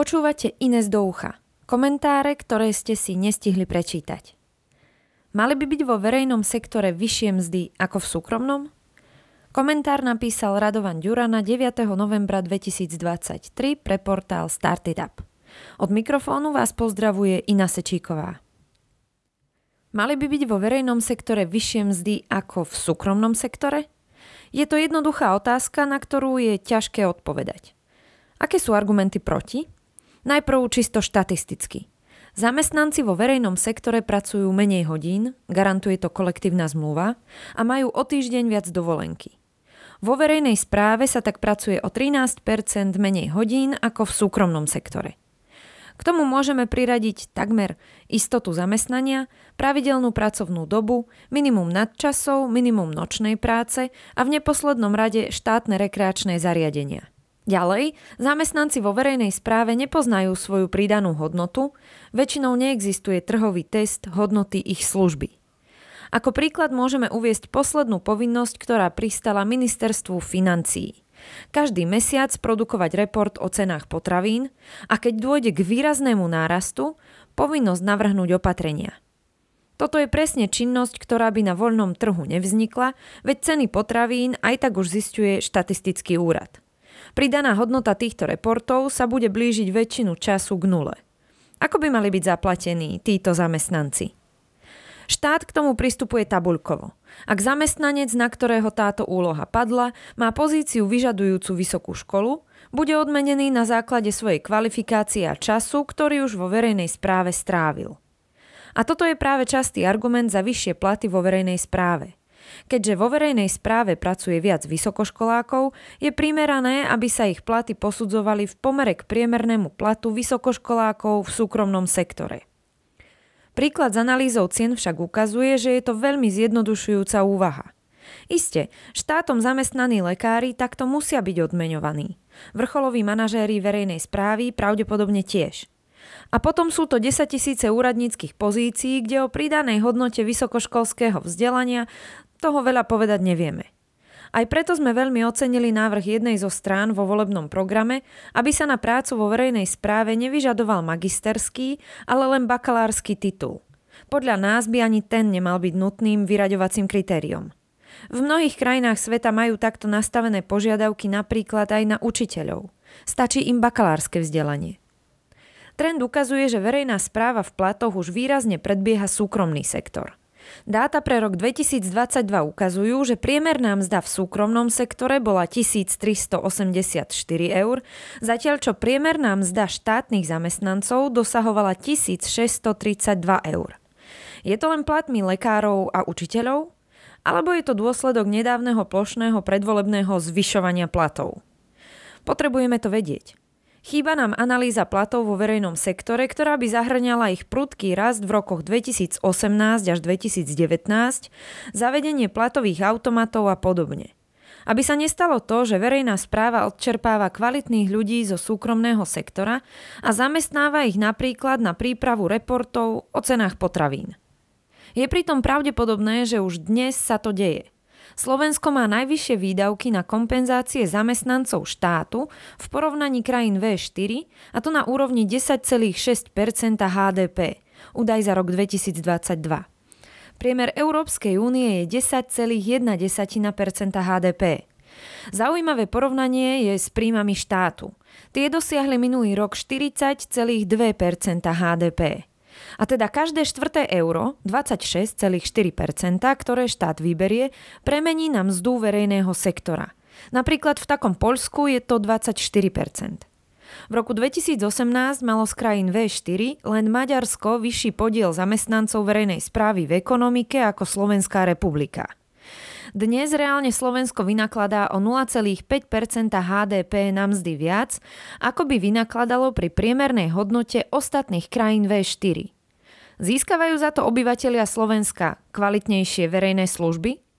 Počúvate Ines do ucha. Komentáre, ktoré ste si nestihli prečítať. Mali by byť vo verejnom sektore vyššie mzdy ako v súkromnom? Komentár napísal Radovan Ďurana 9. novembra 2023 pre portál Startitup. Od mikrofónu vás pozdravuje Ina Sečíková. Mali by byť vo verejnom sektore vyššie mzdy ako v súkromnom sektore? Je to jednoduchá otázka, na ktorú je ťažké odpovedať. Aké sú argumenty proti? Najprv čisto štatisticky. Zamestnanci vo verejnom sektore pracujú menej hodín, garantuje to kolektívna zmluva, a majú o týždeň viac dovolenky. Vo verejnej správe sa tak pracuje o 13% menej hodín ako v súkromnom sektore. K tomu môžeme priradiť takmer istotu zamestnania, pravidelnú pracovnú dobu, minimum nadčasov, minimum nočnej práce a v neposlednom rade štátne rekreačné zariadenia. Ďalej, zamestnanci vo verejnej správe nepoznajú svoju pridanú hodnotu, väčšinou neexistuje trhový test hodnoty ich služby. Ako príklad môžeme uviesť poslednú povinnosť, ktorá pristala ministerstvu financií. Každý mesiac produkovať report o cenách potravín a keď dôjde k výraznému nárastu, povinnosť navrhnúť opatrenia. Toto je presne činnosť, ktorá by na voľnom trhu nevznikla, veď ceny potravín aj tak už zisťuje štatistický úrad. Pridaná hodnota týchto reportov sa bude blížiť väčšinu času k nule. Ako by mali byť zaplatení títo zamestnanci? Štát k tomu pristupuje tabuľkovo. Ak zamestnanec, na ktorého táto úloha padla, má pozíciu vyžadujúcu vysokú školu, bude odmenený na základe svojej kvalifikácie a času, ktorý už vo verejnej správe strávil. A toto je práve častý argument za vyššie platy vo verejnej správe. Keďže vo verejnej správe pracuje viac vysokoškolákov, je primerané, aby sa ich platy posudzovali v pomere k priemernému platu vysokoškolákov v súkromnom sektore. Príklad s analýzou cien však ukazuje, že je to veľmi zjednodušujúca úvaha. Isté, štátom zamestnaní lekári takto musia byť odmeňovaní. Vrcholoví manažéri verejnej správy pravdepodobne tiež. A potom sú to 10 000 úradníckych pozícií, kde o pridanej hodnote vysokoškolského vzdelania toho veľa povedať nevieme. Aj preto sme veľmi ocenili návrh jednej zo strán vo volebnom programe, aby sa na prácu vo verejnej správe nevyžadoval magisterský, ale len bakalársky titul. Podľa nás by ani ten nemal byť nutným vyraďovacím kritériom. V mnohých krajinách sveta majú takto nastavené požiadavky napríklad aj na učiteľov. Stačí im bakalárske vzdelanie. Trend ukazuje, že verejná správa v platoch už výrazne predbieha súkromný sektor. Dáta pre rok 2022 ukazujú, že priemerná mzda v súkromnom sektore bola 1384 eur, zatiaľ čo priemerná mzda štátnych zamestnancov dosahovala 1632 eur. Je to len platmi lekárov a učiteľov? Alebo je to dôsledok nedávneho plošného predvolebného zvyšovania platov? Potrebujeme to vedieť. Chýba nám analýza platov vo verejnom sektore, ktorá by zahŕňala ich prudký rast v rokoch 2018 až 2019, zavedenie platových automatov a podobne. Aby sa nestalo to, že verejná správa odčerpáva kvalitných ľudí zo súkromného sektora a zamestnáva ich napríklad na prípravu reportov o cenách potravín. Je pritom pravdepodobné, že už dnes sa to deje. Slovensko má najvyššie výdavky na kompenzácie zamestnancov štátu v porovnaní krajín V4, a to na úrovni 10,6% HDP, údaj za rok 2022. Priemer Európskej únie je 10,1% HDP. Zaujímavé porovnanie je s príjmami štátu. Tie dosiahli minulý rok 40,2% HDP. A teda každé štvrté euro, 26,4%, ktoré štát vyberie, premení na mzdu verejného sektora. Napríklad v takom Poľsku je to 24%. V roku 2018 malo z krajín V4 len Maďarsko vyšší podiel zamestnancov verejnej správy v ekonomike ako Slovenská republika. Dnes reálne Slovensko vynakladá o 0,5% HDP na mzdy viac, ako by vynakladalo pri priemernej hodnote ostatných krajín V4. Získavajú za to obyvatelia Slovenska kvalitnejšie verejné služby?